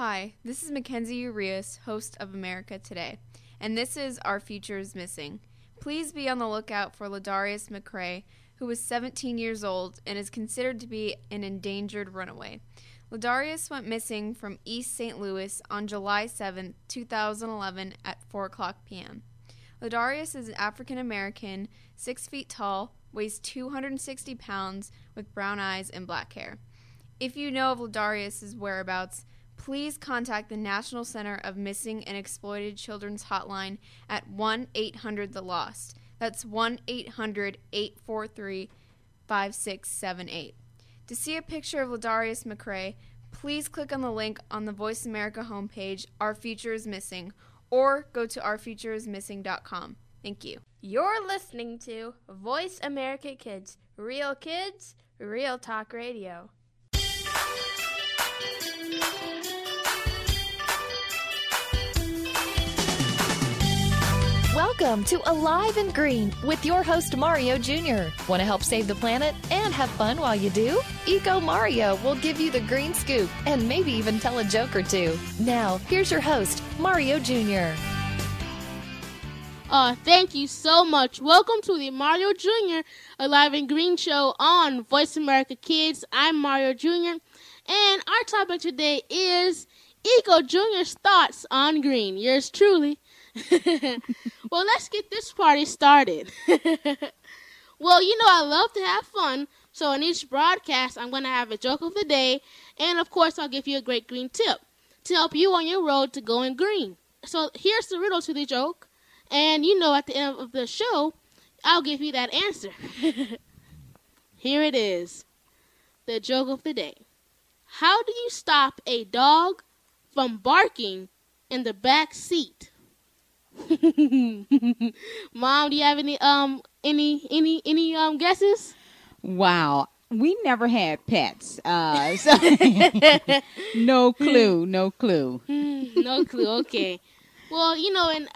Hi, this is Mackenzie Urias, host of America Today, and this is Our Future is Missing. Please be on the lookout for Ladarius McRae, who is 17 years old and is considered to be an endangered runaway. Ladarius went missing from East St. Louis on July 7, 2011 at 4:00 p.m. Ladarius is an African-American, 6 feet tall, weighs 260 pounds, with brown eyes and black hair. If you know of Ladarius's whereabouts, please contact the National Center of Missing and Exploited Children's hotline at 1-800-THE-LOST. That's 1-800-843-5678. To see a picture of Ladarius McRae, please click on the link on the Voice America homepage, Our Future is Missing, or go to ourfutureismissing.com. Thank you. You're listening to Voice America Kids, Real Talk Radio. Welcome to Alive and Green with your host, Mario Jr. Want to help save the planet and have fun while you do? Eco Mario will give you the green scoop and maybe even tell a joke or two. Now, here's your host, Mario Jr. Thank you so much. Welcome to the Mario Jr. Alive and Green Show on Voice America Kids. I'm Mario Jr. And our topic today is Eco Jr.'s thoughts on green. Yours truly. Well, let's get this party started. Well, you know I love to have fun, so in each broadcast I'm going to have a joke of the day, and of course I'll give you a great green tip to help you on your road to going green. So here's the riddle to the joke, and you know at the end of the show I'll give you that answer. Here it is, the joke of the day. How do you stop a dog from barking in the back seat? Mom, do you have any guesses? Wow, we never had pets, so no clue. Okay, well, you know, and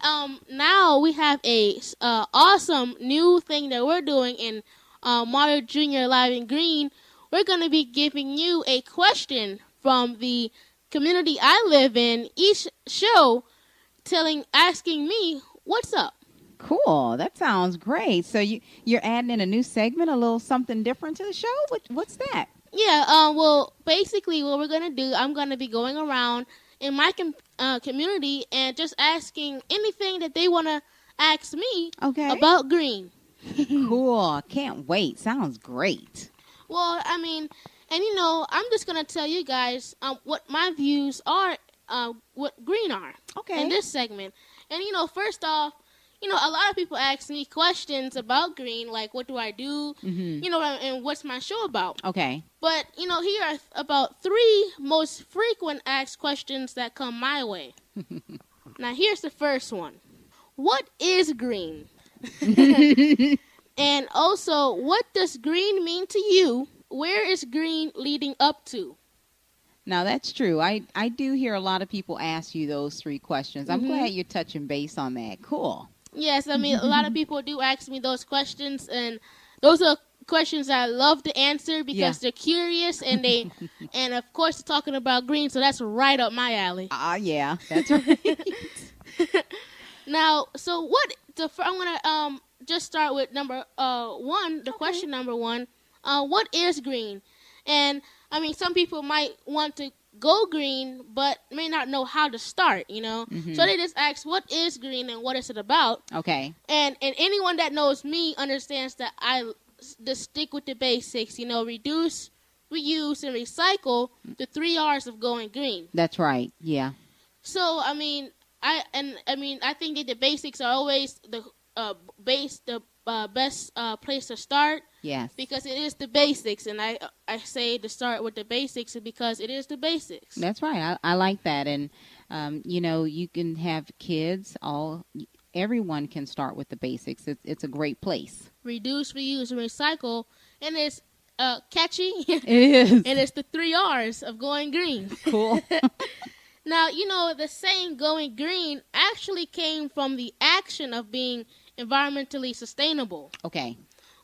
now we have a awesome new thing that we're doing in Mario Jr. Live and Green. We're going to be giving you a question from the community I live in each show. Asking me what's up. Cool, that sounds great. So you're adding in a new segment, a little something different to the show. What's that? Yeah, well, basically what we're gonna do, I'm gonna be going around in my community and just asking anything that they wanna ask me. Okay. About green. Cool, can't wait. Sounds great. Well, I mean, and you know, I'm just gonna tell you guys what my views are. What green are. Okay. In this segment. And, you know, first off, you know, a lot of people ask me questions about green, like what do I do, mm-hmm. you know, and what's my show about. Okay. But, you know, here are about three most frequent asked questions that come my way. Now, here's the first one. What is green? And also, what does green mean to you? Where is green leading up to? Now, that's true. I do hear a lot of people ask you those three questions. I'm mm-hmm. glad you're touching base on that. Cool. Yes, I mean, a lot of people do ask me those questions, and those are questions I love to answer because they're curious, and they, and of course, they're talking about green, so that's right up my alley. Yeah, that's right. Now, so what, I'm going to just start with number one, the okay. question number one, what is green? And I mean, some people might want to go green, but may not know how to start, you know? Mm-hmm. So they just ask, what is green and what is it about? Okay. And anyone that knows me understands that I just stick with the basics, you know, reduce, reuse, and recycle, the 3 R's of going green. That's right, yeah. So, I mean, I think that the basics are always the best place to start. Yes. Because it is the basics, and I say to start with the basics because it is the basics. That's right. I like that. And, you know, you can have kids. Everyone can start with the basics. It's a great place. Reduce, reuse, and recycle. And it's catchy. It is. And it's the 3 R's of going green. Cool. Now, you know, the saying going green actually came from the action of being environmentally sustainable. Okay.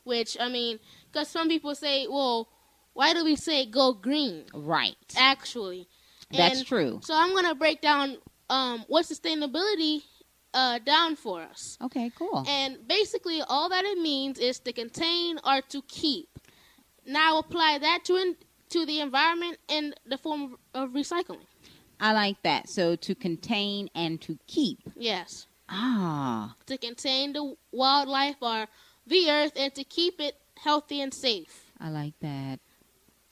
Which, I mean, because some people say, well, why do we say go green? Right. Actually. That's true. So I'm going to break down what sustainability down for us. Okay, cool. And basically all that it means is to contain or to keep. Now apply that to the environment in the form of recycling. I like that. So to contain and to keep. Yes. Ah. To contain the wildlife or the earth and to keep it healthy and safe. I like that.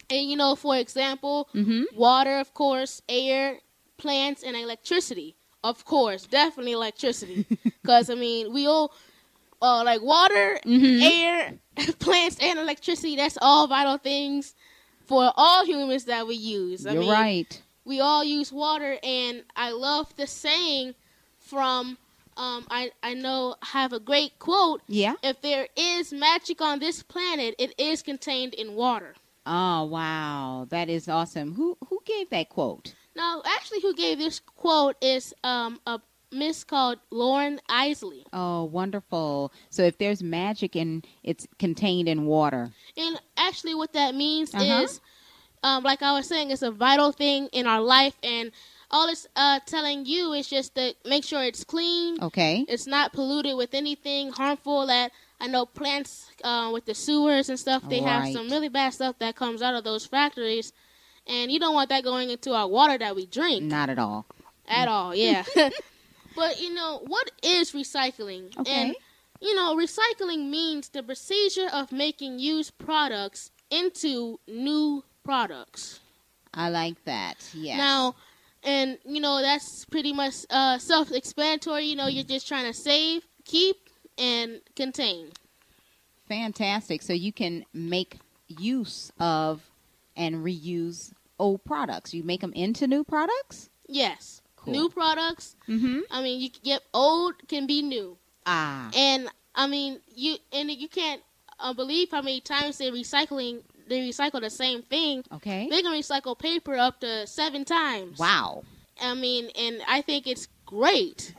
And, you know, for example, water, of course, air, plants, and electricity. Of course, definitely electricity. Because, I mean, we all, like water, air, plants, and electricity, that's all vital things for all humans that we use. You're right. We all use water, and I love the saying from, I know, have a great quote. Yeah. If there is magic on this planet, it is contained in water. Oh, wow. That is awesome. Who gave that quote? No, actually, who gave this quote is a miss called Lauren Isley. Oh, wonderful. So if there's magic and it's contained in water. And actually what that means is, like I was saying, it's a vital thing in our life. And all it's telling you is just to make sure it's clean. Okay. It's not polluted with anything harmful that... I know plants with the sewers and stuff, they have some really bad stuff that comes out of those factories. And you don't want that going into our water that we drink. Not at all. At all, yeah. But, you know, what is recycling? Okay. And, you know, recycling means the procedure of making used products into new products. I like that, yes. Now, and, you know, that's pretty much self-explanatory. You know, you're just trying to save, keep, and contain. Fantastic. So you can make use of and reuse old products. You make them into new products? Yes. Cool. New products. Mm-hmm. I mean, you get old can be new. Ah. And I mean, you can't believe how many times they recycle the same thing. Okay. They can recycle paper up to 7 times. Wow. I mean, and I think it's great.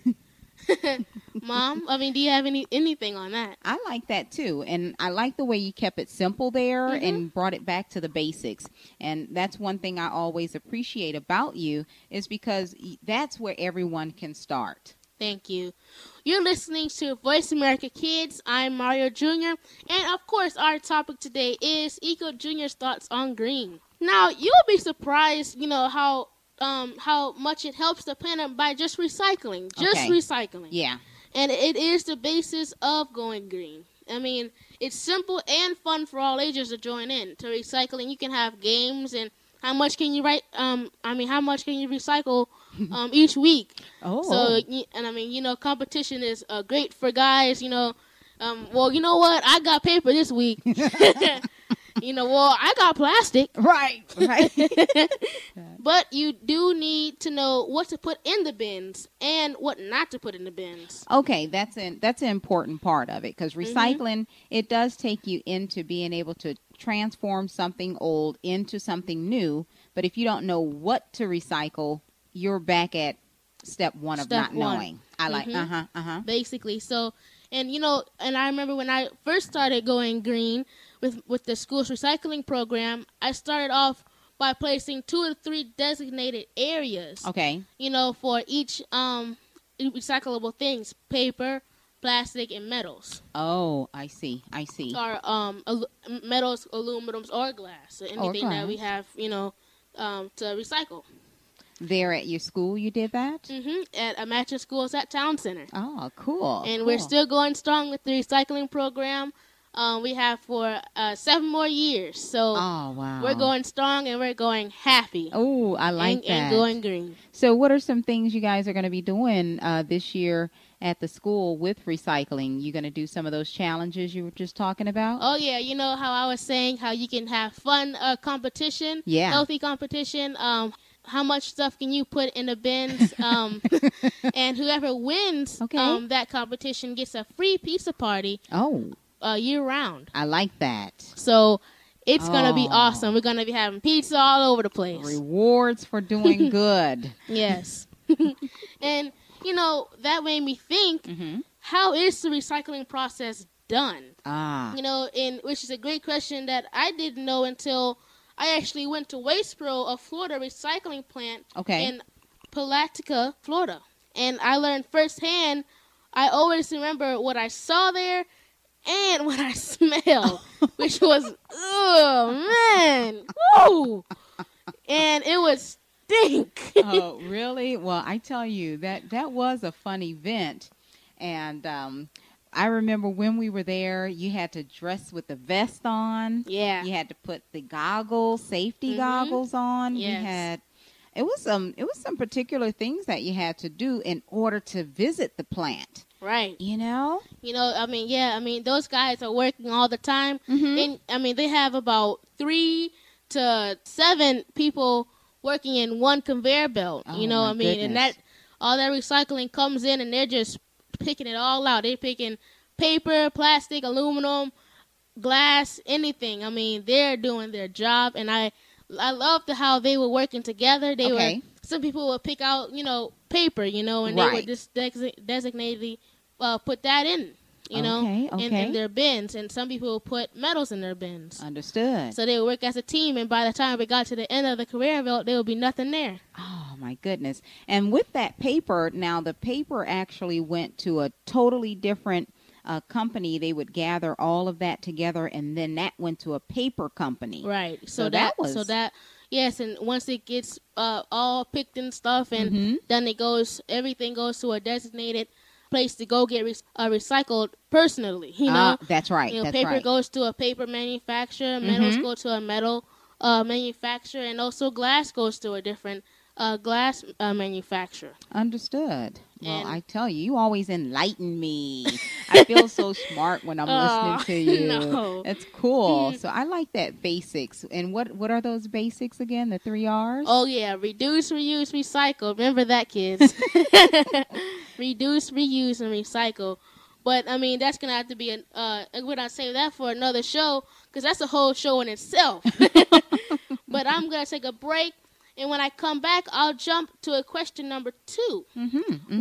Mom, I mean, do you have anything on that? I like that, too. And I like the way you kept it simple there and brought it back to the basics. And that's one thing I always appreciate about you is because that's where everyone can start. Thank you. You're listening to Voice America Kids. I'm Mario Jr. And, of course, our topic today is Eco Jr.'s thoughts on green. Now, you'll be surprised, you know, how much it helps the planet by just recycling. Recycling. Yeah. And it is the basis of going green. I mean, it's simple and fun for all ages to join in. To recycling, you can have games and how much can you recycle each week? Oh. So, and I mean, you know, competition is great for guys, you know. Well, you know what? I got paper this week. You know, well, I got plastic. Right. But you do need to know what to put in the bins and what not to put in the bins. Okay, that's an important part of it because recycling, it does take you into being able to transform something old into something new. But if you don't know what to recycle, you're back at step one of not knowing. I like, Basically, so... And, you know, and I remember when I first started going green with the school's recycling program, I started off by placing 2 or 3 designated areas. Okay. You know, for each recyclable things, paper, plastic, and metals. Oh, I see. Or metals, aluminums, or glass, or anything that we have, you know, to recycle. There at your school you did that? At a matching schools at Town Center. Oh, cool. And we're still going strong with the recycling program. We have for 7 more years. So we're going strong and we're going happy. Oh, I like that. And going green. So what are some things you guys are going to be doing this year at the school with recycling? You going to do some of those challenges you were just talking about? Oh, yeah. You know how I was saying how you can have fun competition, healthy competition, how much stuff can you put in the bins? And whoever wins that competition gets a free pizza party year-round. I like that. So it's going to be awesome. We're going to be having pizza all over the place. Rewards for doing good. Yes. And, you know, that made me think, how is the recycling process done? Ah. You know, which is a great question that I didn't know until I actually went to WastePro, a Florida recycling plant in Palatica, Florida. And I learned firsthand, I always remember what I saw there and what I smelled, which was, oh, man, woo! And it was stink. Oh, really? Well, I tell you, that was a fun event. And I remember when we were there, you had to dress with a vest on. Yeah. You had to put the goggles, safety goggles on. Yes. It was some particular things that you had to do in order to visit the plant. Right. I mean, those guys are working all the time. Mm-hmm. And, I mean, they have about 3 to 7 people working in one conveyor belt. Oh, you know what I mean? Goodness. And that all that recycling comes in, and they're just picking it all out. They're picking paper, plastic, aluminum, glass, anything. I mean, they're doing their job, and I loved how they were working together. They were, some people would pick out, paper, and they would just designatedly put that in, in their bins. And some people would put metals in their bins. Understood. So they would work as a team, and by the time we got to the end of the conveyor belt, there would be nothing there. Oh, my goodness. And with that paper, now the paper actually went to a totally different company. They would gather all of that together, and then that went to a paper company. Right. So and once it gets all picked and stuff, and then everything goes to a designated place to go get recycled personally. That's right. Paper goes to a paper manufacturer, metals go to a metal manufacturer, and also glass goes to a different glass manufacturer. Understood. Well, I tell you, you always enlighten me. I feel so smart when I'm listening to you. No. That's cool. So I like that basics. And what are those basics again? The 3 R's? Oh, yeah. Reduce, reuse, recycle. Remember that, kids. Reduce, reuse, and recycle. But, I mean, that's going to have to be we're not saving that for another show, because that's a whole show in itself. But I'm going to take a break. And when I come back, I'll jump to a question number 2.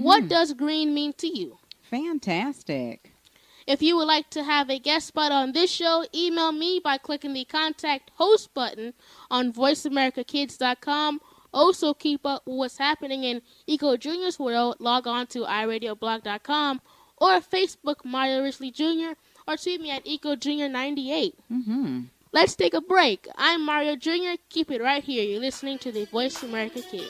What does green mean to you? Fantastic. If you would like to have a guest spot on this show, email me by clicking the Contact Host button on voiceamericakids.com. Also, keep up with what's happening in Eco Jr.'s world. Log on to iradioblog.com or Facebook Mario Ridgely Jr. or tweet me at EcoJr98. Let's take a break. I'm Mario Jr. Keep it right here. You're listening to the Voice America Kids.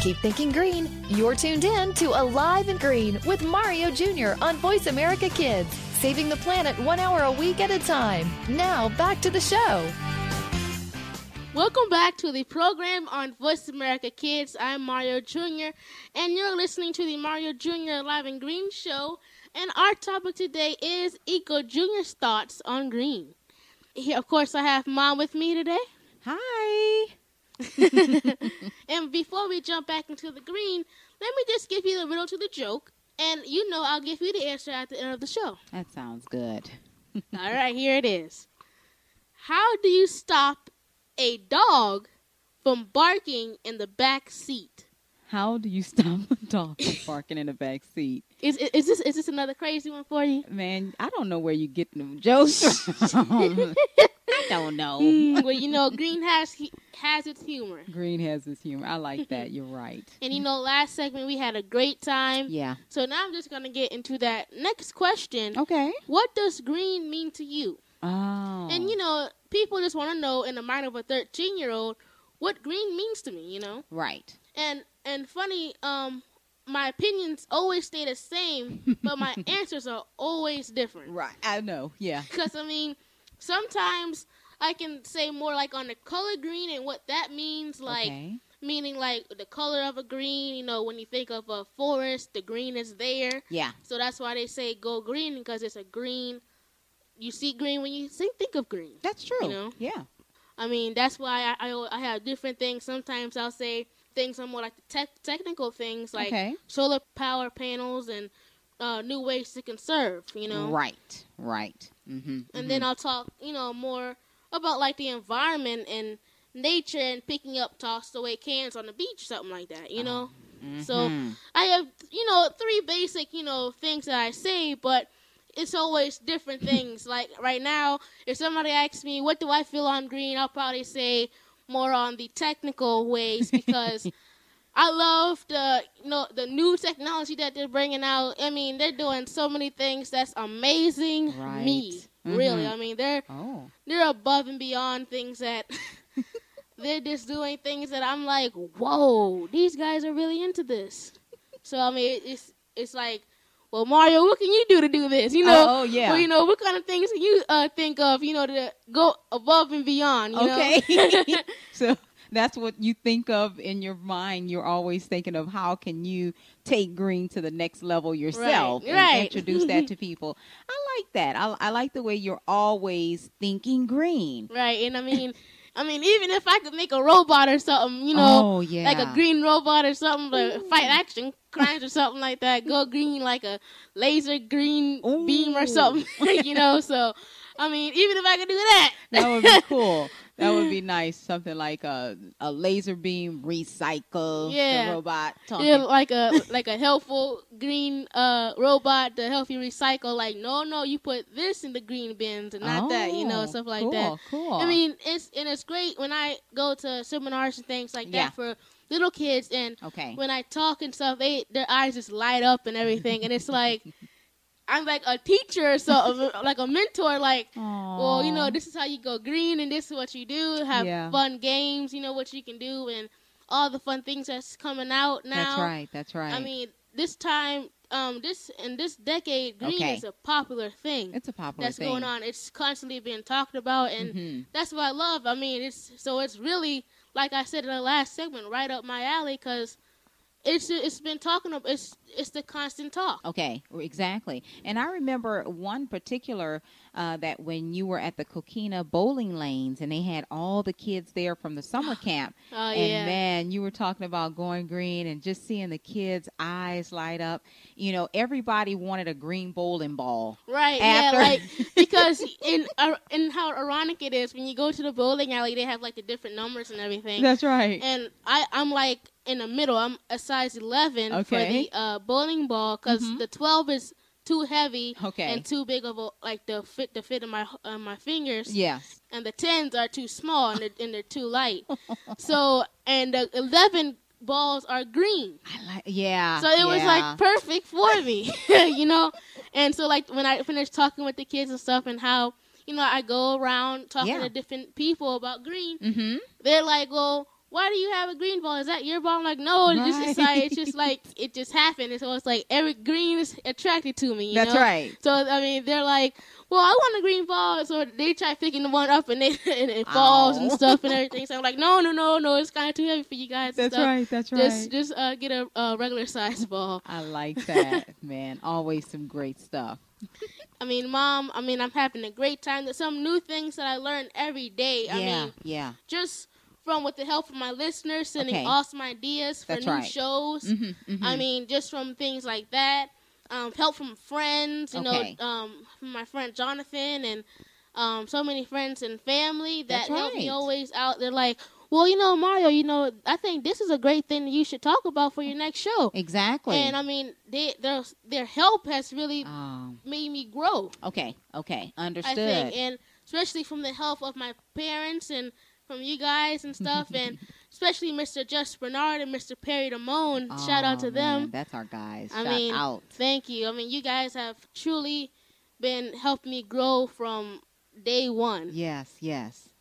Keep thinking green. You're tuned in to Alive and Green with Mario Jr. on Voice America Kids, saving the planet 1 hour a week at a time. Now, back to the show. Welcome back to the program on Voice America Kids. I'm Mario Jr., and you're listening to the Mario Jr. Alive and Green Show, and our topic today is Eco Jr.'s thoughts on green. Here, of course, I have Mom with me today. Hi. And before we jump back into the green, let me just give you the riddle to the joke, and I'll give you the answer at the end of the show. That sounds good. All right, here it is. How do you stop a dog from barking in the back seat? How do you stop a dog from barking in the back seat? Is this another crazy one for you? Man, I don't know where you get them jokes from. I don't know. Well, green has its humor. Green has its humor. I like that. You're right. And, last segment we had a great time. Yeah. So now I'm just going to get into that next question. Okay. What does green mean to you? Oh. And, people just want to know, in the mind of a 13-year-old, what green means to me, Right. And funny, my opinions always stay the same, but my answers are always different. Right. I know. Yeah. Because, I mean, sometimes I can say more like on the color green and what that means, like meaning like the color of a green, you know, when you think of a forest, the green is there. Yeah. So that's why they say go green, because it's a green. You see green when you think of green. That's true. You know? Yeah. I mean, that's why I have different things. Sometimes I'll say things on more like the technical things, like solar power panels and new ways to conserve, you know? Right, right. Mm-hmm, and then I'll talk, you know, more about, like, the environment and nature and picking up tossed-away cans on the beach, something like that, you know? So I have, you know, three basic, you know, things that I say, but it's always different things. Like, right now, if somebody asks me, what do I feel on green, I'll probably say more on the technical ways because I love the, you know, the new technology that they're bringing out. I mean, they're doing so many things that's amazing me, really. I mean, they're above and beyond things that they're just doing things that I'm like, whoa, these guys are really into this. So, I mean, it's like, well, Mario, what can you do to do this? You know, well, you know, what kind of things can you think of? You know, to go above and beyond. You know? So that's what you think of in your mind. You're always thinking of how can you take green to the next level yourself and introduce that to people. I like that. I like the way you're always thinking green. Right, and I mean. I mean, even if I could make a robot or something, you know, like a green robot or something to fight action crimes or something like that, go green like a laser green beam or something, you know. So, I mean, even if I could do that. That would be cool. That would be nice. Something like a laser beam recycle the robot. Talking. Yeah, like a helpful green robot, the healthy recycle. Like, no, you put this in the green bins and not that, you know, stuff like that. Cool. I mean, it's great when I go to seminars and things like that for little kids. And when I talk and stuff, their eyes just light up and everything. And it's like... I'm like a teacher or something, like a mentor, like, well, you know, this is how you go green and this is what you do. Have fun games, you know, what you can do and all the fun things that's coming out now. That's right. I mean, this time, this decade, green is a popular thing. It's a popular thing. That's going on. It's constantly being talked about and that's what I love. I mean, it's really, like I said in the last segment, right up my alley because... It's been talking about it's the constant talk. Okay, exactly. And I remember one particular that when you were at the Coquina Bowling Lanes and they had all the kids there from the summer camp. Man, you were talking about going green and just seeing the kids' eyes light up. You know, everybody wanted a green bowling ball. Right. Because in how ironic it is when you go to the bowling alley, they have like the different numbers and everything. That's right. And I'm like. In the middle, I'm a size 11 for the bowling ball because the 12 is too heavy and too big of a fit in my fingers. Yes, and the 10s are too small and they're too light. So and the 11 balls are green. So it was like perfect for me, you know. And so like when I finished talking with the kids and stuff and how you know I go around talking to different people about green, they're like, well. Why do you have a green ball? Is that your ball? I'm like, no, it just happened. And so it's like every green is attracted to me. That's right. So, I mean, they're like, well, I want a green ball. So they try picking the one up and it falls and stuff and everything. So I'm like, no, it's kind of too heavy for you guys. That's right. Just get a regular size ball. I like that, man. Always some great stuff. I mean, Mom, I mean, I'm having a great time. There's some new things that I learn every day. Just... From with the help of my listeners, sending awesome ideas for new shows. I mean, just from things like that. Help from friends, you know, my friend Jonathan and so many friends and family that help me always out. They're like, well, you know, Mario, you know, I think this is a great thing that you should talk about for your next show. Exactly. And, I mean, their help has really made me grow. Okay, understood. I think, and especially from the help of my parents and from you guys and stuff, and especially Mr. Jess Bernard and Mr. Perry DeMone. Shout out to them. That's our guys. Shout out. Thank you. I mean, you guys have truly been helping me grow from day one. Yes.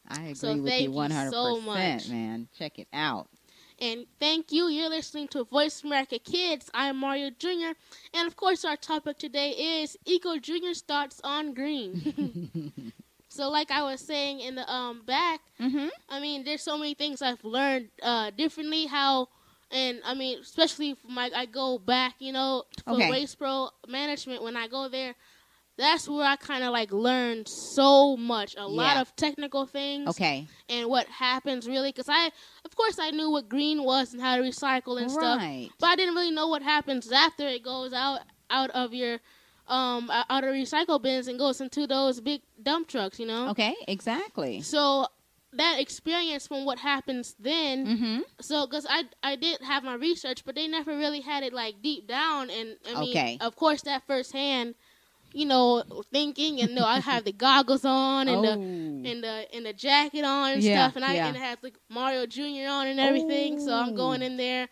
I agree with you 100%, so much. Man. Check it out. And thank you. You're listening to Voice America Kids. I'm Mario Jr. And, of course, our topic today is Eco Jr. starts on green. So like I was saying in the back, I mean, there's so many things I've learned differently how. And, I mean, especially when I go back, you know, for WastePro management, when I go there, that's where I kind of, like, learn so much. A lot of technical things. And what happens, really. Because I knew what green was and how to recycle and stuff. But I didn't really know what happens after it goes out of your out of recycle bins and goes into those big dump trucks, you know. So that experience from what happens then, so because I did have my research, but they never really had it like deep down, and I mean, of course, that firsthand, you know, thinking, and I have the goggles on and the jacket on and stuff, and I have like Mario Jr. on and everything, so I'm going in there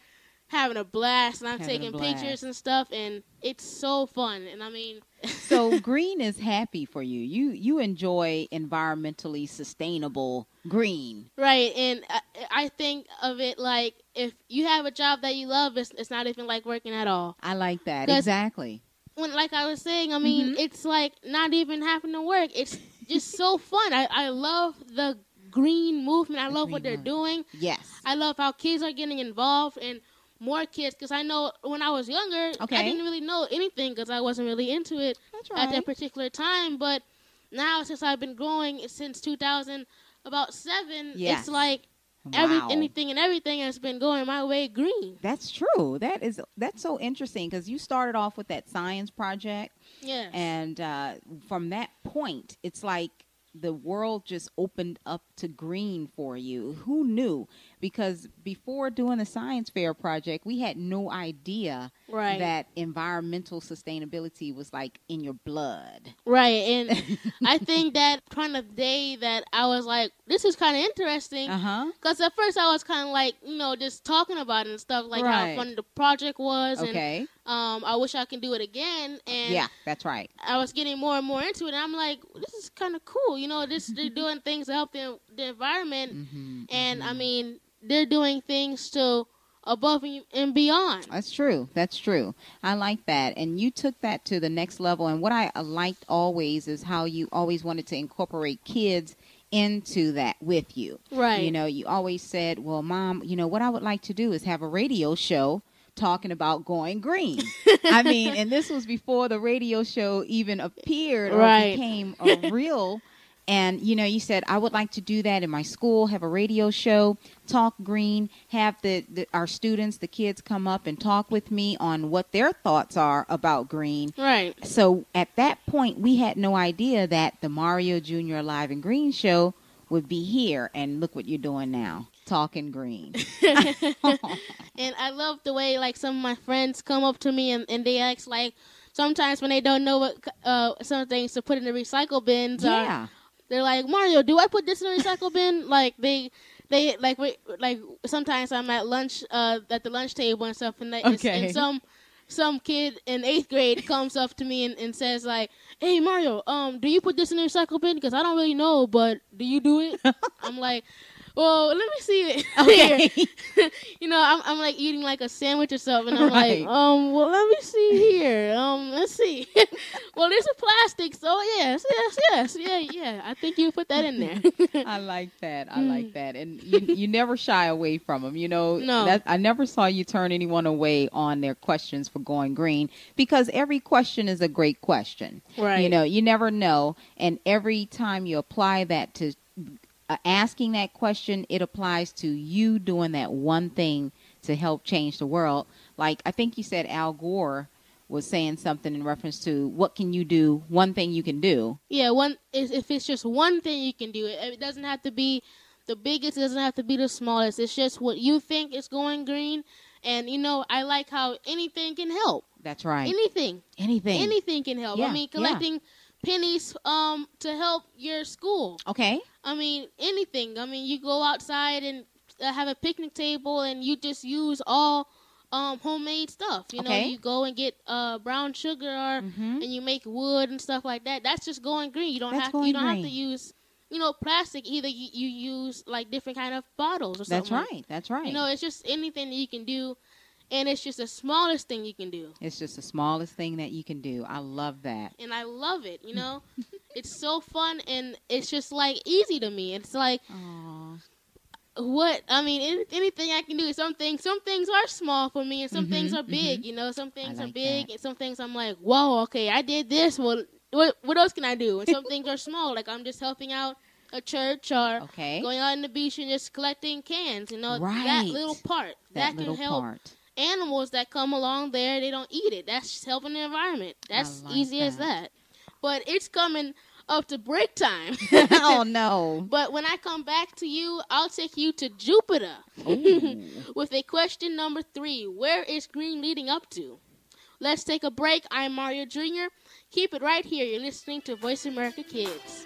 having a blast, and I'm taking pictures and stuff, and it's so fun, and I mean. So green is happy for you. You enjoy environmentally sustainable green. Right, and I think of it like if you have a job that you love, it's not even like working at all. I like that, exactly. When, like I was saying, I mean, it's like not even having to work. It's just so fun. I love the green movement. I love what they're doing. Yes. I love how kids are getting involved and more kids, because I know when I was younger, I didn't really know anything because I wasn't really into it at that particular time. But now, since I've been growing since 2000, about 7, it's like anything and everything has been going my way green. That's true. That's so interesting because you started off with that science project. Yes. And from that point, it's like the world just opened up to green for you. Who knew? Because before doing the science fair project, we had no idea that environmental sustainability was like in your blood. And I think that kind of day that I was like, this is kind of interesting. Because at first I was kind of like, you know, just talking about it and stuff, like how fun the project was. And I wish I can do it again. And I was getting more and more into it. And I'm like, this is kind of cool. You know, they're doing things to help the environment. And I mean, they're doing things to above and beyond. That's true. That's true. I like that. And you took that to the next level. And what I liked always is how you always wanted to incorporate kids into that with you. Right. You know, you always said, well, Mom, you know, what I would like to do is have a radio show talking about going green. I mean, and this was before the radio show even appeared or became a real. And, you know, you said, I would like to do that in my school, have a radio show, talk green, have our students, the kids come up and talk with me on what their thoughts are about green. Right. So at that point, we had no idea that the Mario Jr. Alive and Green Show would be here. And look what you're doing now. Talking green. And I love the way, like, some of my friends come up to me and they ask, like, sometimes when they don't know what some things to put in the recycle bins are. They're like, Mario, do I put this in the recycle bin? Like they like sometimes I'm at lunch at the lunch table and stuff, and and some kid in 8th grade comes up to me and says like, "Hey Mario, do you put this in the recycle bin? Because I don't really know, but do you do it?" I'm like, well, let me see it. Okay. You know, I'm like eating like a sandwich or something. And I'm like, well, let me see here. Let's see. Well, there's a plastic. So yes. I think you put that in there. I like that. I like that. And you never shy away from them. You know, I never saw you turn anyone away on their questions for going green because every question is a great question. Right. You know, you never know. And every time you apply that to asking that question, it applies to you doing that one thing to help change the world. Like I think you said Al Gore was saying something in reference to what can you do, one thing you can do. Yeah, if it's just one thing you can do, it doesn't have to be the biggest, it doesn't have to be the smallest. It's just what you think is going green. And, you know, I like how anything can help. That's right. Anything. Anything can help. Yeah, I mean, collecting pennies to help your school. Okay. I mean, anything. I mean, you go outside and have a picnic table and you just use all homemade stuff. You know, you go and get brown sugar and you make wood and stuff like that. That's just going green. You don't have to use you know, plastic, either you use like different kind of bottles or something. That's right. That's right. You know, it's just anything that you can do. And it's just the smallest thing you can do. It's just the smallest thing that you can do. I love that. And I love it, you know. It's so fun, and it's just, like, easy to me. It's like, aww. What, I mean, anything I can do. Some things are small for me, and some things are big, you know. Some things are big, and some things I'm like, whoa, okay, I did this. Well, what else can I do? And some things are small. Like, I'm just helping out a church or going out on the beach and just collecting cans, you know. Right. That little part. That little can help. Part. Animals that come along there, they don't eat it. That's just helping the environment. That's easy as that. But it's coming up to break time. Oh, no. But when I come back to you, I'll take you to Jupiter with a question number 3. Where is green leading up to? Let's take a break. I'm Mario Jr. Keep it right here. You're listening to Voice America Kids.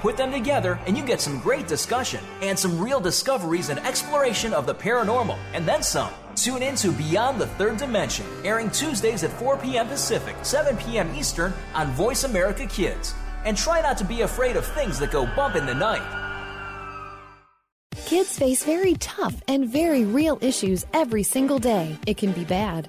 Put them together and you get some great discussion and some real discoveries and exploration of the paranormal, and then some. Tune in to Beyond the Third Dimension, airing Tuesdays at 4 p.m. Pacific, 7 p.m. Eastern on Voice America Kids. And try not to be afraid of things that go bump in the night. Kids face very tough and very real issues every single day. It can be bad.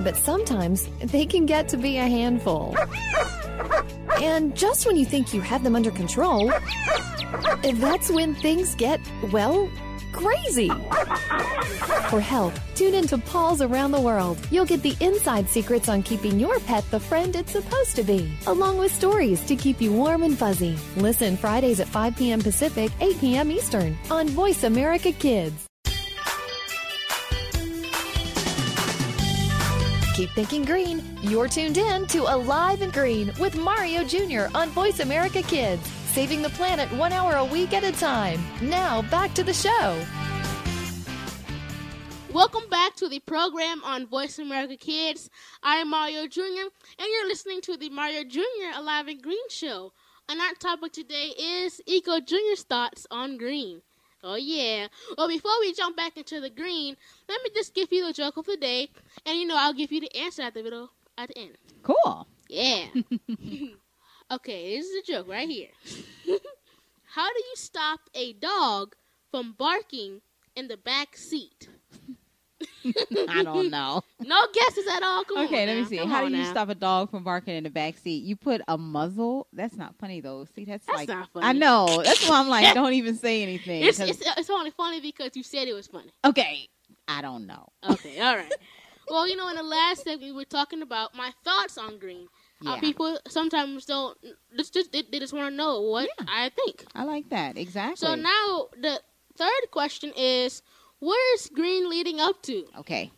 but sometimes they can get to be a handful. And just when you think you have them under control, that's when things get, well, crazy. For help, tune in to Paws Around the World. You'll get the inside secrets on keeping your pet the friend it's supposed to be, along with stories to keep you warm and fuzzy. Listen Fridays at 5 p.m. Pacific, 8 p.m. Eastern on Voice America Kids. Keep thinking green. You're tuned in to Alive and Green with Mario Jr. on Voice America Kids, saving the planet 1 hour a week at a time. Now, back to the show. Welcome back to the program on Voice America Kids. I'm Mario Jr., and you're listening to the Mario Jr. Alive and Green Show. And our topic today is Eco Jr.'s thoughts on green. Oh, yeah. Well, before we jump back into the green, let me just give you the joke of the day. And, you know, I'll give you the answer at the end. Cool. Yeah. Okay, this is a joke right here. How do you stop a dog from barking in the back seat? I don't know. No guesses at all. Come okay, on let now. Me see. Come How do you now. Stop a dog from barking in the back seat? You put a muzzle. That's not funny though. See, that's like not funny. I know. That's why I'm like, don't even say anything. It's only funny because you said it was funny. Okay, I don't know. Okay, all right. Well, you know, in the last segment we were talking about my thoughts on green. Yeah. People sometimes don't. They just want to know what I think. I like that exactly. So now the third question is, where is green leading up to? Okay.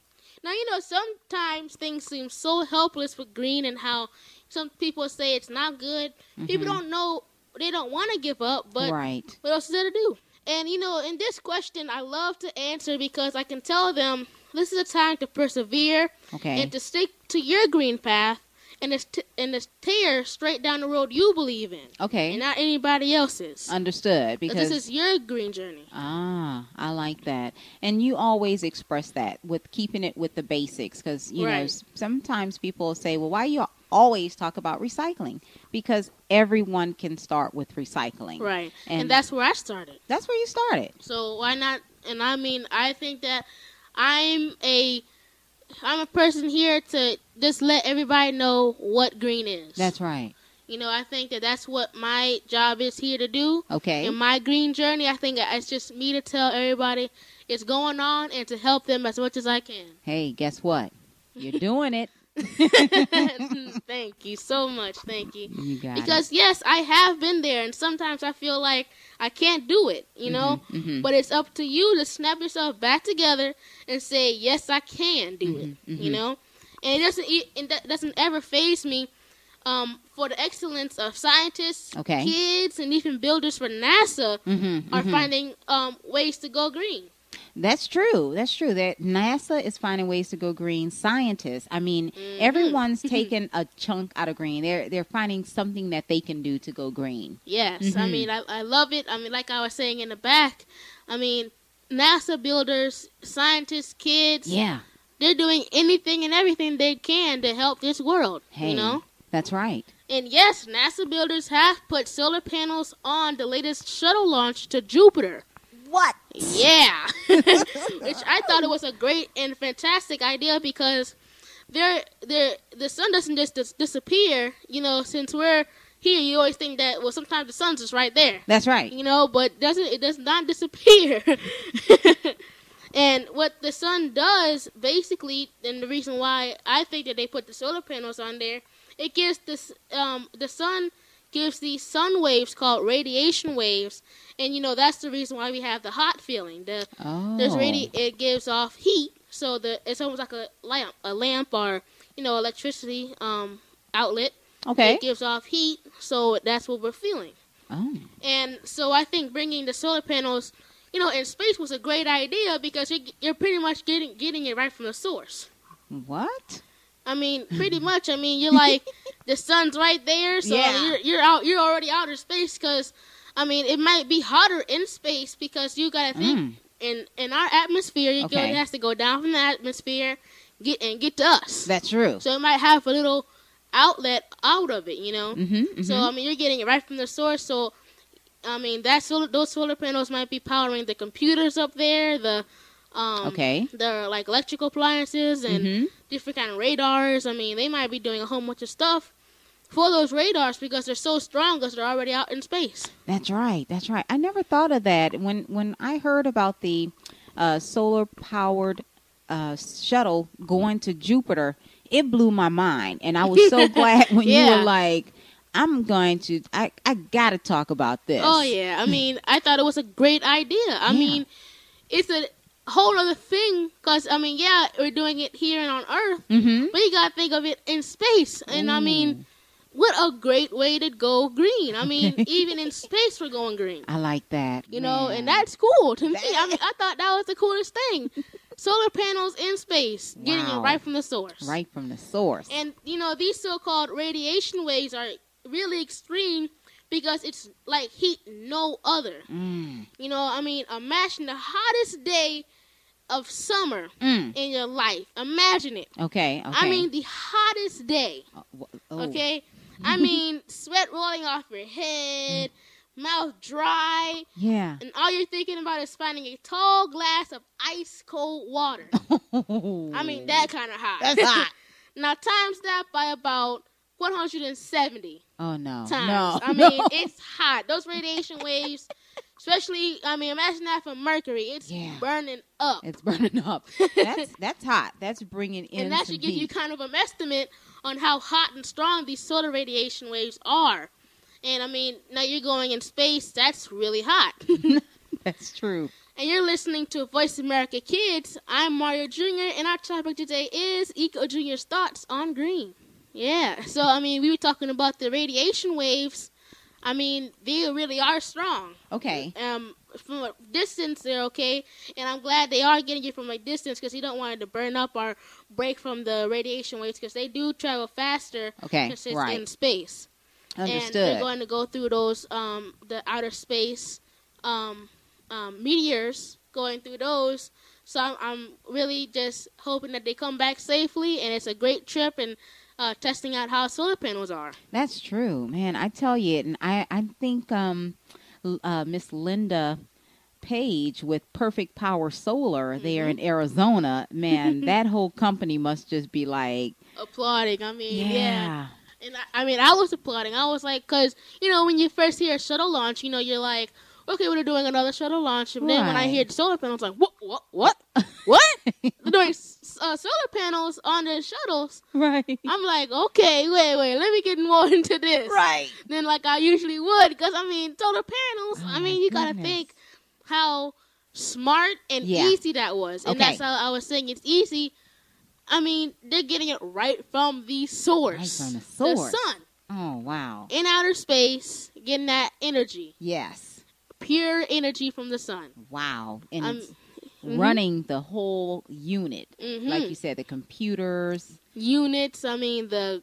Now, you know, sometimes things seem so helpless with green and how some people say it's not good. People don't know. They don't want to give up, but what else is there to do? And, you know, in this question, I love to answer because I can tell them this is a time to persevere and to stick to your green path and to tear straight down the road you believe in. Okay. And not anybody else's. Understood. Because this is your green journey. Ah, I like that. And you always express that with keeping it with the basics. Because, you know, sometimes people say, well, why you always talk about recycling? Because everyone can start with recycling. Right. And that's where I started. That's where you started. So why not? And I mean, I think that I'm a I'm a person here to just let everybody know what green is. That's right. You know, I think that that's what my job is here to do. Okay. In my green journey, I think it's just me to tell everybody it's going on and to help them as much as I can. Hey, guess what? You're doing it. Thank you so much. Thank you. You got because, it. Yes, I have been there, and sometimes I feel like I can't do it, you know? Mm-hmm. But it's up to you to snap yourself back together and say, yes, I can do it, you know? And it doesn't ever faze me. For the excellence of scientists, kids, and even builders for NASA are finding ways to go green. That's true. That's true. That NASA is finding ways to go green. Scientists, I mean, everyone's taking a chunk out of green. They're finding something that they can do to go green. Yes. I mean, I love it. I mean, like I was saying in the back, I mean, NASA builders, scientists, kids, they're doing anything and everything they can to help this world, you know? That's right. And yes, NASA builders have put solar panels on the latest shuttle launch to Jupiter. What? Yeah. Which I thought it was a great and fantastic idea because the sun doesn't just disappear. You know, since we're here, you always think that, well, sometimes the sun's just right there. That's right. You know, but it does not disappear. And what the sun does, basically, and the reason why I think that they put the solar panels on there, it gives this the sun gives these sun waves called radiation waves, and you know that's the reason why we have the hot feeling. It gives off heat, so it's almost like a lamp or electricity outlet. Okay, it gives off heat, so that's what we're feeling. Oh, and so I think bringing the solar panels, in space was a great idea because you're pretty much getting it right from the source. What? I mean, pretty much. I mean, you're like, the sun's right there, so you're out. You're already out of space because, I mean, it might be hotter in space because you gotta think in our atmosphere, it has to go down from the atmosphere, get to us. That's true. So it might have a little outlet out of it, So I mean, you're getting it right from the source. So I mean, those solar panels might be powering the computers up there, the like electrical appliances and different kind of radars. I mean, they might be doing a whole bunch of stuff for those radars because they're so strong because they're already out in space. That's right. That's right. I never thought of that. When I heard about the solar-powered shuttle going to Jupiter, it blew my mind. And I was so glad when you were like, I got to talk about this. Oh, yeah. I mean, I thought it was a great idea. I mean, it's a whole other thing because I mean we're doing it here and on Earth, but you gotta think of it in space. And I mean, what a great way to go green. I mean, even in space we're going green. I like that, know, and that's cool to me. I mean, I thought that was the coolest thing. Solar panels in space, getting it right from the source. Right from the source. And these so-called radiation waves are really extreme because it's like heat no other. You know, I mean, imagine the hottest day of summer in your life. Imagine it. Okay. I mean, the hottest day. Okay? I mean, sweat rolling off your head, mouth dry. Yeah. And all you're thinking about is finding a tall glass of ice-cold water. I mean, that kind of hot. That's hot. Now, times that by about 170. Oh, no. Times. No, I mean, it's hot. Those radiation waves, especially, I mean, imagine that for Mercury. It's burning up. It's burning up. That's hot. That's bringing in some heat. And that should give you kind of an estimate on how hot and strong these solar radiation waves are. And, I mean, now you're going in space. That's really hot. That's true. And you're listening to Voice America Kids. I'm Mario Jr., and our topic today is Eco Jr.'s thoughts on green. Yeah, so, I mean, we were talking about the radiation waves. I mean, they really are strong. Okay. From a distance, they're okay, and I'm glad they are getting it from a distance because you don't want it to burn up or break from the radiation waves because they do travel faster because it's in space. Understood. And they're going to go through those, the outer space meteors, going through those. So I'm really just hoping that they come back safely, and it's a great trip, and testing out how solar panels are. That's true, man. I tell you, and I think Miss Linda Page with Perfect Power Solar there in Arizona, man, that whole company must just be like applauding. I mean, yeah. And I mean, I was applauding. I was like, because, you know, when you first hear a shuttle launch, you know, you're like, okay, we're doing another shuttle launch. And then when I hear the solar panels, I'm like, what? They're doing solar panels on the shuttles. Right. I'm like, okay, wait, let me get more into this. Right. Then like I usually would, because, I mean, solar panels, I mean, you got to think how smart and easy that was. And that's how I was saying it's easy. I mean, they're getting it right from the source. Right from the source. The sun. Oh, wow. In outer space, getting that energy. Yes. Pure energy from the sun. Wow. And it's running the whole unit. Mm-hmm. Like you said, the computers. Units. I mean, the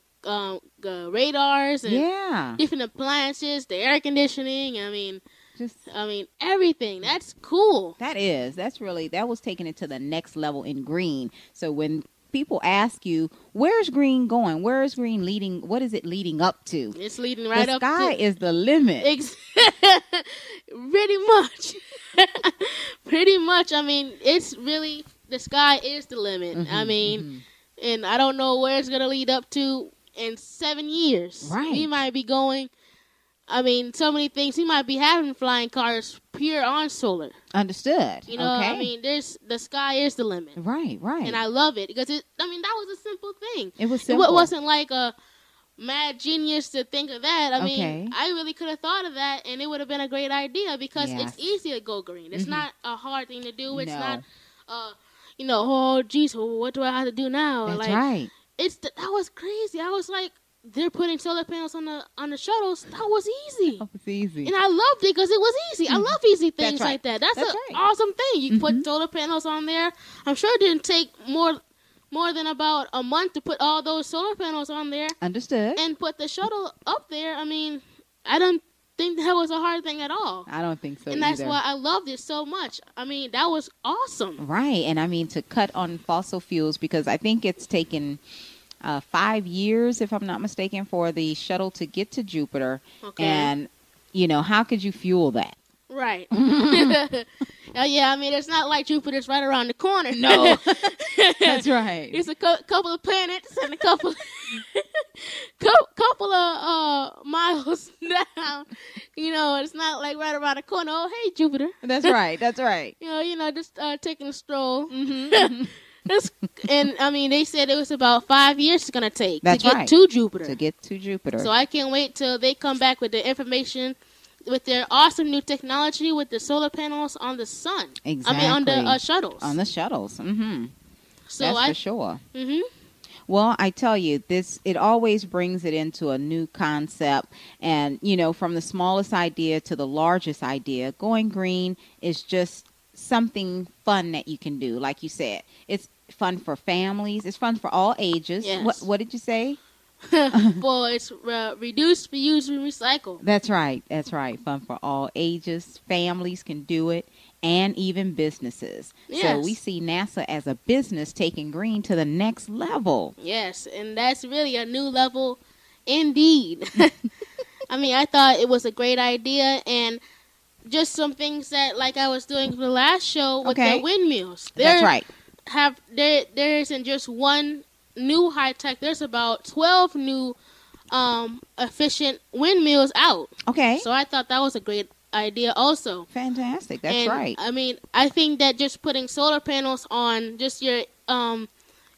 radars and different appliances, the air conditioning. I mean, everything. That's cool. That is. That was taking it to the next level in green. So when people ask you, where's green going? Where is green leading? What is it leading up to? It's leading right up to. The sky is the limit. Pretty much. Pretty much. I mean, it's really, the sky is the limit. Mm-hmm, I mean, and I don't know where it's going to lead up to in 7 years. Right. We might be going, I mean, so many things. We might be having flying cars pure on solar. Understood. You know, I mean, the sky is the limit. Right, right. And I love it because, that was a simple thing. It was simple. It wasn't like a mad genius to think of that. I mean, I really could have thought of that, and it would have been a great idea because it's easy to go green. It's not a hard thing to do. It's not, what do I have to do now? That's right. That was crazy. I was like, they're putting solar panels on the shuttles. That was easy. That was easy. And I loved it because it was easy. I love easy things like that. That's an awesome thing. You put solar panels on there. I'm sure it didn't take more than about a month to put all those solar panels on there. Understood. And put the shuttle up there. I mean, I don't think that was a hard thing at all. I don't think so either. And that's why I loved it so much. I mean, that was awesome. Right. And I mean, to cut on fossil fuels, because I think it's taken 5 years, if I'm not mistaken, for the shuttle to get to Jupiter. Okay. And, you know, how could you fuel that? Right. It's not like Jupiter's right around the corner. No. That's right. It's a couple of planets and a couple of miles down. You know, it's not like right around the corner. Oh, hey, Jupiter. That's right. That's right. Just taking a stroll. Mm-hmm. And I mean, they said it was about 5 years it's going to take to Jupiter. To get to Jupiter. So I can't wait till they come back with the information, with their awesome new technology, with the solar panels on the sun. Exactly. I mean, on the shuttles. On the shuttles. Mm-hmm. So that's for sure. Mm-hmm. Well, I tell you, it always brings it into a new concept. And, you know, from the smallest idea to the largest idea, going green is just something fun that you can do. Like you said, it's fun for families. It's fun for all ages. Yes. What did you say? Well, it's reduce, reuse, and recycle. That's right. That's right. Fun for all ages. Families can do it, and even businesses. Yes. So we see NASA as a business taking green to the next level. Yes, and that's really a new level indeed. I mean, I thought it was a great idea, and just some things that, like I was doing for the last show with the windmills. That's right. There isn't just one new high tech. There's about 12 new efficient windmills out. Okay. So I thought that was a great idea also. Fantastic. That's right. I mean, I think that just putting solar panels on just your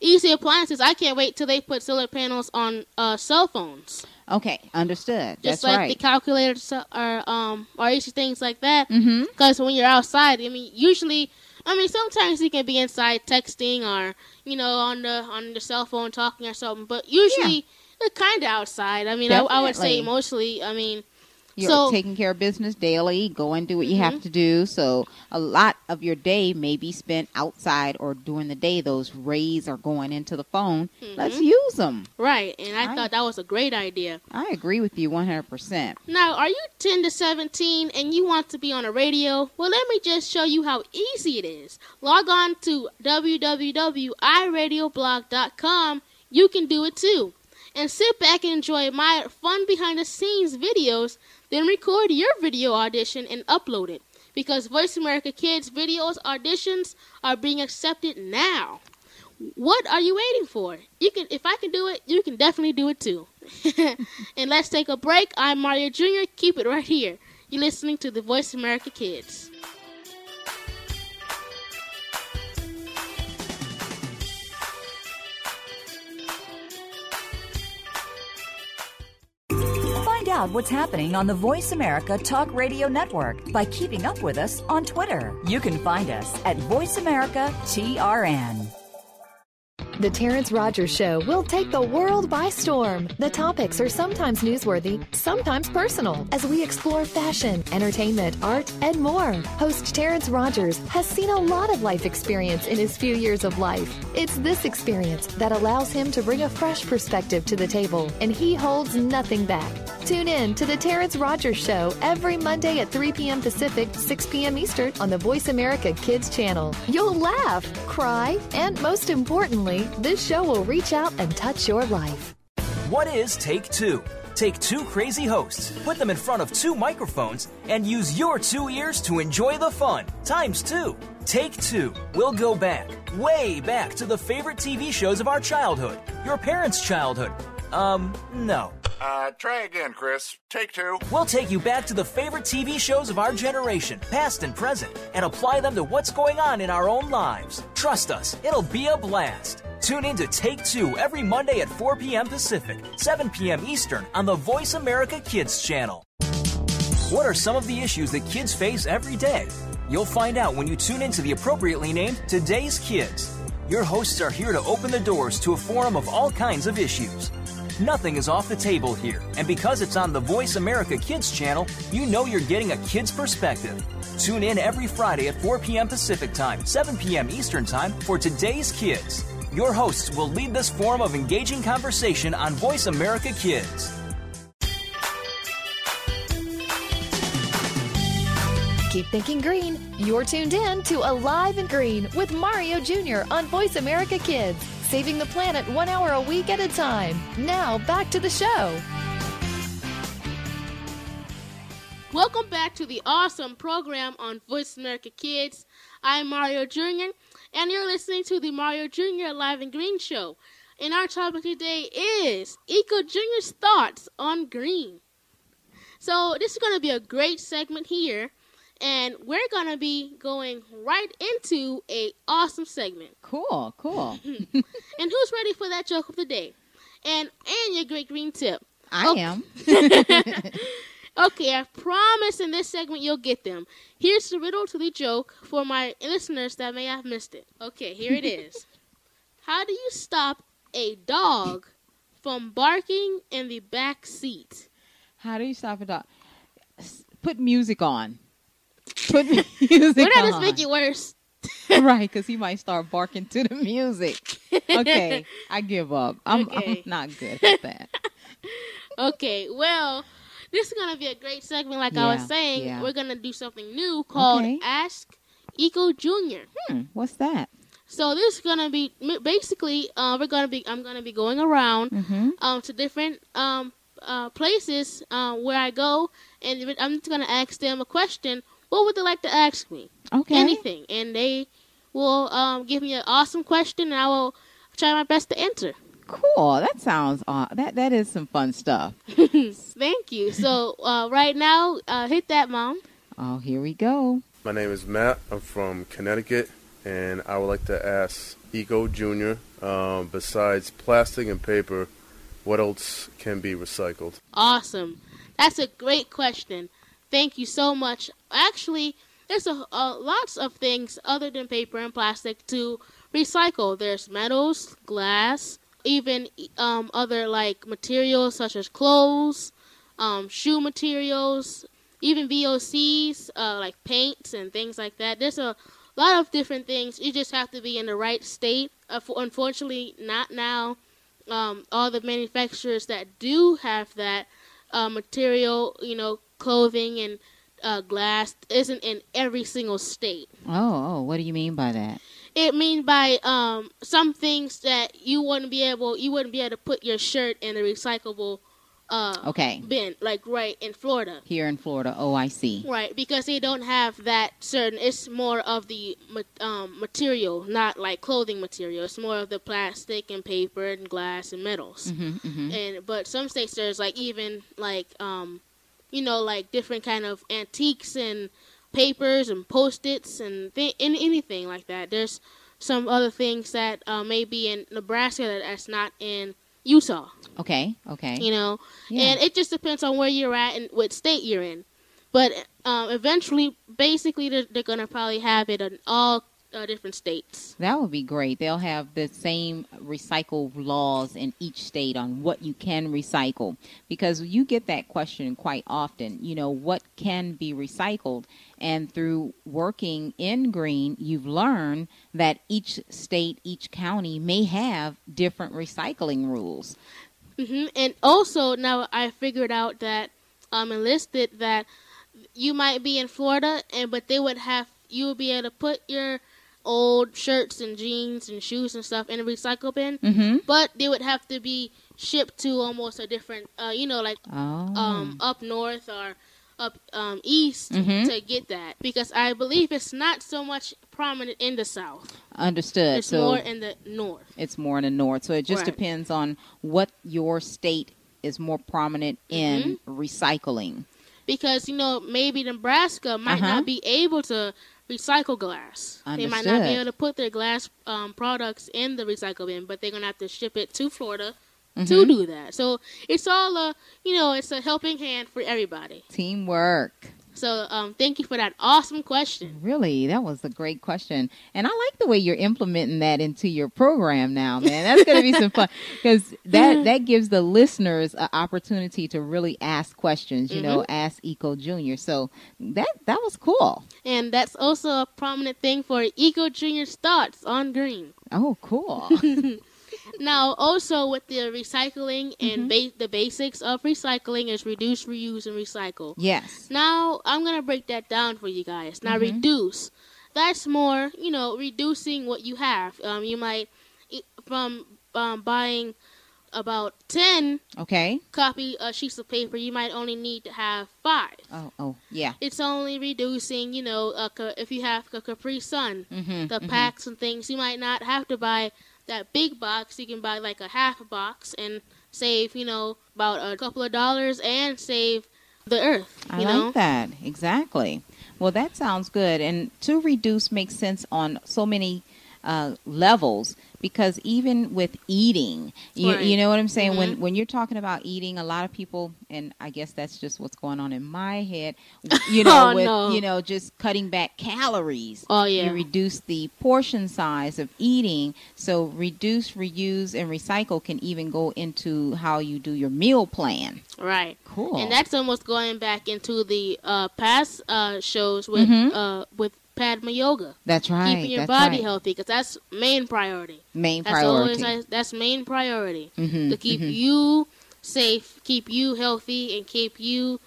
easy appliances. I can't wait till they put solar panels on cell phones. Okay, understood. Just that's like the calculators or easy things like that. Because when you're outside, I mean, usually, I mean, sometimes you can be inside texting or, you know, on the cell phone talking or something. But usually, they're kind of outside. I mean, I would say mostly. I mean, you're taking care of business daily, go and do what you have to do. So a lot of your day may be spent outside, or during the day, those rays are going into the phone. Let's use them. Right. And I thought that was a great idea. I agree with you 100%. Now, are you 10 to 17 and you want to be on the radio? Well, let me just show you how easy it is. Log on to www.iradioblog.com. You can do it too. And sit back and enjoy my fun behind-the-scenes videos, then record your video audition and upload it. because Voice America Kids videos auditions are being accepted now. What are you waiting for? You can, if I can do it, you can definitely do it too. And let's take a break. I'm Mario Jr. Keep it right here. You're listening to the Voice America Kids. Out what's happening on the Voice America Talk Radio Network by keeping up with us on Twitter. You can find us at VoiceAmericaTRN. The Terrence Rogers Show will take the world by storm. The topics are sometimes newsworthy, sometimes personal, as we explore fashion, entertainment, art, and more. Host Terrence Rogers has seen a lot of life experience in his few years of life. It's this experience that allows him to bring a fresh perspective to the table, and he holds nothing back. Tune in to The Terrence Rogers Show every Monday at 3 p.m. Pacific, 6 p.m. Eastern on the Voice America Kids channel. You'll laugh, cry, and most importantly, this show will reach out and touch your life. What is Take Two? Take two crazy hosts, put them in front of two microphones, and use your 2 ears to enjoy the fun. Times 2. Take Two. We'll go back, way back to the favorite TV shows of our childhood, your parents' childhood. No. Try again, Chris. Take two. We'll take you back to the favorite TV shows of our generation, past and present, and apply them to what's going on in our own lives. Trust us, it'll be a blast. Tune in to Take Two every Monday at 4 p.m. Pacific, 7 p.m. Eastern on the Voice America Kids channel. What are some of the issues that kids face every day? You'll find out when you tune in to the appropriately named Today's Kids. Your hosts are here to open the doors to a forum of all kinds of issues. Nothing is off the table here, and because it's on the Voice America Kids channel, you know you're getting a kid's perspective. Tune in every Friday at 4 p.m. Pacific Time, 7 p.m. Eastern Time for Today's Kids. Your hosts will lead this forum of engaging conversation on Voice America Kids. Keep thinking green. You're tuned in to Alive and Green with Mario Jr. on Voice America Kids. Saving the planet 1 hour a week at a time. Now, back to the show. Welcome back to the awesome program on Voice America Kids. I'm Mario Jr., and you're listening to the Mario Jr. Alive and Green Show. And our topic today is Eco Jr.'s thoughts on green. So this is going to be a great segment here, and we're going to be going right into a awesome segment. Cool. And who's ready for that joke of the day? And your great green tip. I am. Okay, I promise in this segment you'll get them. Here's the riddle to the joke for my listeners that may have missed it. Okay, here it is. How do you stop a dog from barking in the back seat? How do you stop a dog? Put music on. Put music on. We're not just make it worse. Right, because he might start barking to the music. Okay, I give up. I'm not good at that. Okay, well, this is going to be a great segment. Like I was saying, we're going to do something new called Ask Eco Jr. What's that? So this is going to be, basically, I'm going to be going around to different places where I go, and I'm just going to ask them a question. What would they like to ask me? Okay. Anything. And they will give me an awesome question, and I will try my best to answer. Cool. That sounds awesome. That is some fun stuff. Thank you. So right now, hit that, Mom. Oh, here we go. My name is Matt. I'm from Connecticut, and I would like to ask Eco Jr., besides plastic and paper, what else can be recycled? Awesome. That's a great question. Thank you so much. Actually, there's lots of things other than paper and plastic to recycle. There's metals, glass, even other like materials such as clothes, shoe materials, even VOCs like paints and things like that. There's a lot of different things. You just have to be in the right state. Unfortunately, not now. All the manufacturers that do have that material, clothing and glass isn't in every single state. Oh, what do you mean by that? It means by some things that you wouldn't be able to put your shirt in the recyclable been, like right in Florida. Here in Florida. Oh, I see. Right, because they don't have that certain, it's more of the material, not like clothing material. It's more of the plastic and paper and glass and metals. Mm-hmm, mm-hmm. But some states there's like even like, like different kind of antiques and papers and Post-its and anything like that. There's some other things that may be in Nebraska that's not in Utah. Okay. Yeah. And it just depends on where you're at and what state you're in. But eventually, basically, they're going to probably have it in all different states. That would be great. They'll have the same recycle laws in each state on what you can recycle, because you get that question quite often, what can be recycled. And through working in green, you've learned that each state, each county may have different recycling rules. Mm-hmm. And also now I figured out that enlisted that you might be in Florida, but they would have, you would be able to put your old shirts and jeans and shoes and stuff in a recycle bin, mm-hmm. but they would have to be shipped to almost a different, up north or up east mm-hmm. to get that, because I believe it's not so much prominent in the south. Understood. It's more in the north. It's more in the north. So it just depends on what your state is more prominent in mm-hmm. recycling. Because, maybe Nebraska might not be able to recycle glass. Understood. They might not be able to put their glass products in the recycle bin, but they're going to have to ship it to Florida mm-hmm. to do that. So it's all it's a helping hand for everybody. Teamwork. So thank you for that awesome question. Really, that was a great question. And I like the way you're implementing that into your program now, man. That's going to be some fun, because that gives the listeners an opportunity to really ask questions, mm-hmm. Ask Eco Jr. So that was cool. And that's also a prominent thing for Eco Jr.'s thoughts on green. Oh, cool. Now, also with the recycling and the basics of recycling is reduce, reuse, and recycle. Yes. Now, I'm going to break that down for you guys. Now, reduce. That's more, reducing what you have. You might, from buying about 10 copy sheets of paper, you might only need to have 5. Oh, yeah. It's only reducing, if you have a Capri Sun, the packs and things, you might not have to buy that big box. You can buy like a half a box and save, about a couple of dollars and save the earth. I like that. Exactly. Well, that sounds good. And to reduce makes sense on so many levels, because even with eating, you know what I'm saying? Mm-hmm. When you're talking about eating, a lot of people, and I guess that's just what's going on in my head, just cutting back calories. Oh, yeah. You reduce the portion size of eating. So reduce, reuse, and recycle can even go into how you do your meal plan. Right. Cool. And that's almost going back into the past shows with Padma Yoga. That's right. Keeping your body healthy, because that's main priority. That's main priority. Mm-hmm, to keep you safe, keep you healthy, and keep you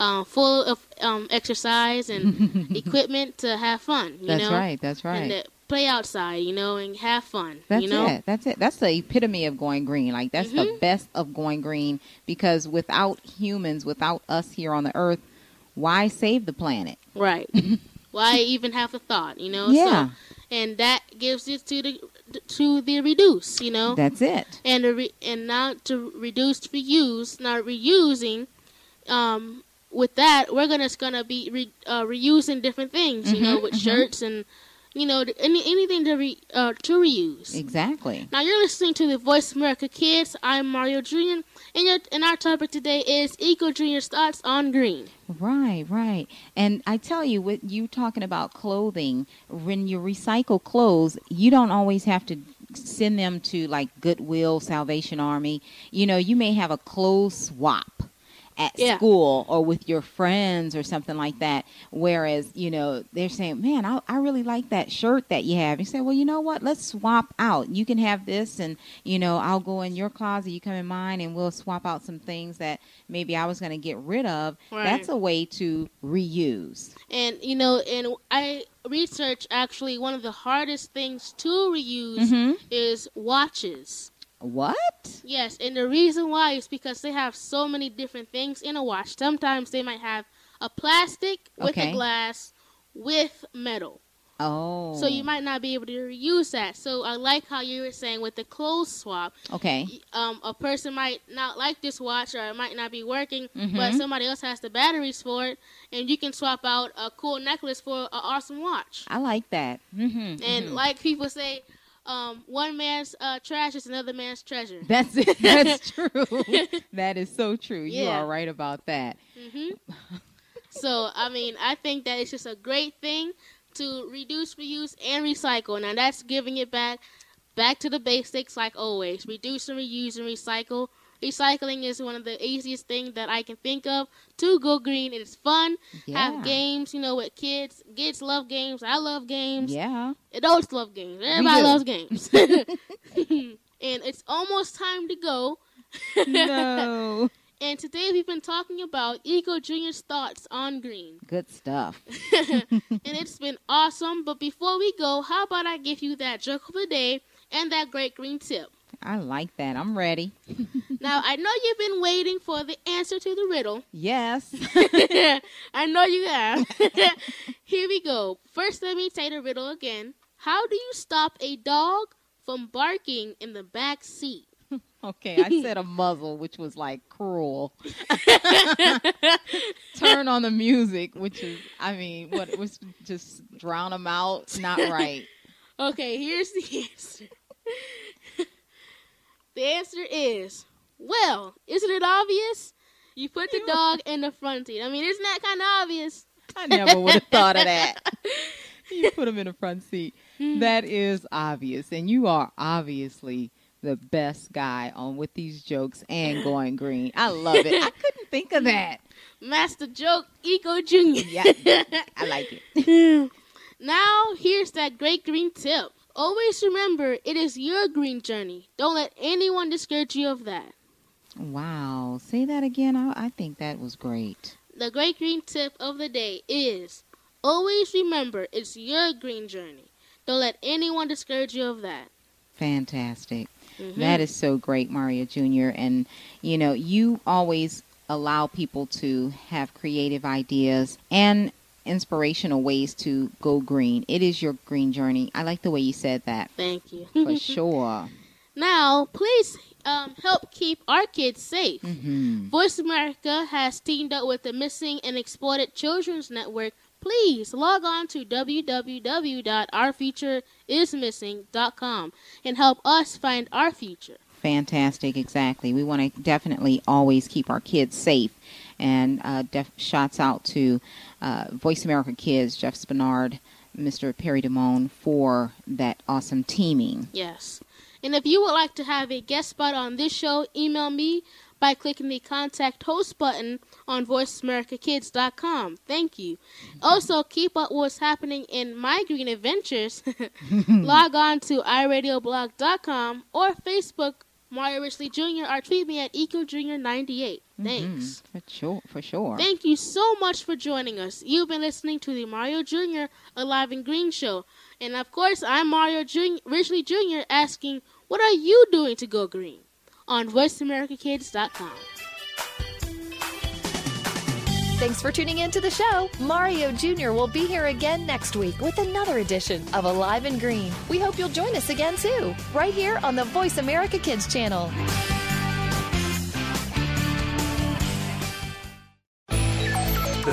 full of exercise and equipment to have fun. That's right. And play outside, and have fun. That's it. That's the epitome of going green. Like, that's the best of going green, because without humans, without us here on the earth, why save the planet? Right. Why even have a thought, Yeah. So, and that gives it to the reduce, That's it. And now to reduce, reuse, not reusing. With that, we're gonna be reusing different things, with shirts and anything to reuse. Exactly. Now you're listening to the Voice America Kids. I'm Mario Jr. And our topic today is Eco Jr.'s thoughts on green. Right. And I tell you, with you talking about clothing, when you recycle clothes, you don't always have to send them to like Goodwill, Salvation Army. You may have a clothes swap at school or with your friends or something like that. Whereas, they're saying, man, I really like that shirt that you have. You say, well, you know what? Let's swap out. You can have this and, I'll go in your closet, you come in mine, and we'll swap out some things that maybe I was going to get rid of. Right. That's a way to reuse. And, and I research, actually one of the hardest things to reuse is watches. What? Yes, and the reason why is because they have so many different things in a watch. Sometimes they might have a plastic with a glass with metal. Oh. So you might not be able to reuse that. So I like how you were saying with the clothes swap. Okay. A person might not like this watch or it might not be working, but somebody else has the batteries for it, and you can swap out a cool necklace for an awesome watch. I like that. And like people say, one man's trash is another man's treasure. That's it. That's true. That is so true. Yeah. You are right about that. So, I mean, I think that it's just a great thing to reduce, reuse, and recycle. Now, that's giving it back to the basics like always. Reduce and reuse and recycle. Recycling is one of the easiest things that I can think of to go green. It's fun. Yeah. Have games, you know, with kids. Kids love games. I love games. Yeah. Adults love games. Everybody loves games. And it's almost time to go. No. And today we've been talking about Eco Jr.'s thoughts on green. Good stuff. And it's been awesome. But before we go, how about I give you that joke of the day and that great green tip? I like that. I'm ready. Now, I know you've been waiting for the answer to the riddle. Yes. I know you have. Here we go. First, let me say the riddle again. How do you stop a dog from barking in the back seat? Okay, I said a muzzle, which was like cruel. Turn on the music, which is, I mean, what it was, just drown them out. Not right. Okay, here's the answer. The answer is, well, isn't it obvious? You put the dog in the front seat. I mean, isn't that kind of obvious? I never would have thought of that. You put him in the front seat. That is obvious. And you are obviously the best guy on with these jokes and going green. I love it. I couldn't think of that. Master Joke Eco Jr. Yeah, I like it. Now, here's that great green tip. Always remember, it is your green journey. Don't let anyone discourage you of that. Wow. Say that again. I think that was great. The great green tip of the day is, always remember, it's your green journey. Don't let anyone discourage you of that. Fantastic. That is so great, Mario Jr. And, you know, you always allow people to have creative ideas and inspirational ways to go green. It is your green journey. I like the way you said that. Thank you. For sure. Now, please help keep our kids safe. Voice America has teamed up with the Missing and Exploited Children's Network. Please log on to www.ourfutureismissing.com and help us find our future. Fantastic. Exactly. We want to definitely always keep our kids safe. And shouts out to Voice America Kids, Jeff Spinard, Mr. Perry DeMone for that awesome teaming. Yes. And if you would like to have a guest spot on this show, email me by clicking the Contact Host button on voiceamericakids.com. Thank you. Also, keep up what's happening in my green adventures. Log on to iradioblog.com or Facebook Mario Ridgely Jr. or tweet me at EcoJr98. Thanks. For sure. Thank you so much for joining us. You've been listening to the Mario Jr. Alive and Green Show. And, of course, I'm Mario Ridgely Jr. asking, what are you doing to go green? On voiceamericakids.com. Thanks for tuning in to the show. Mario Jr. will be here again next week with another edition of Alive and Green. We hope you'll join us again, too, right here on the Voice America Kids channel. The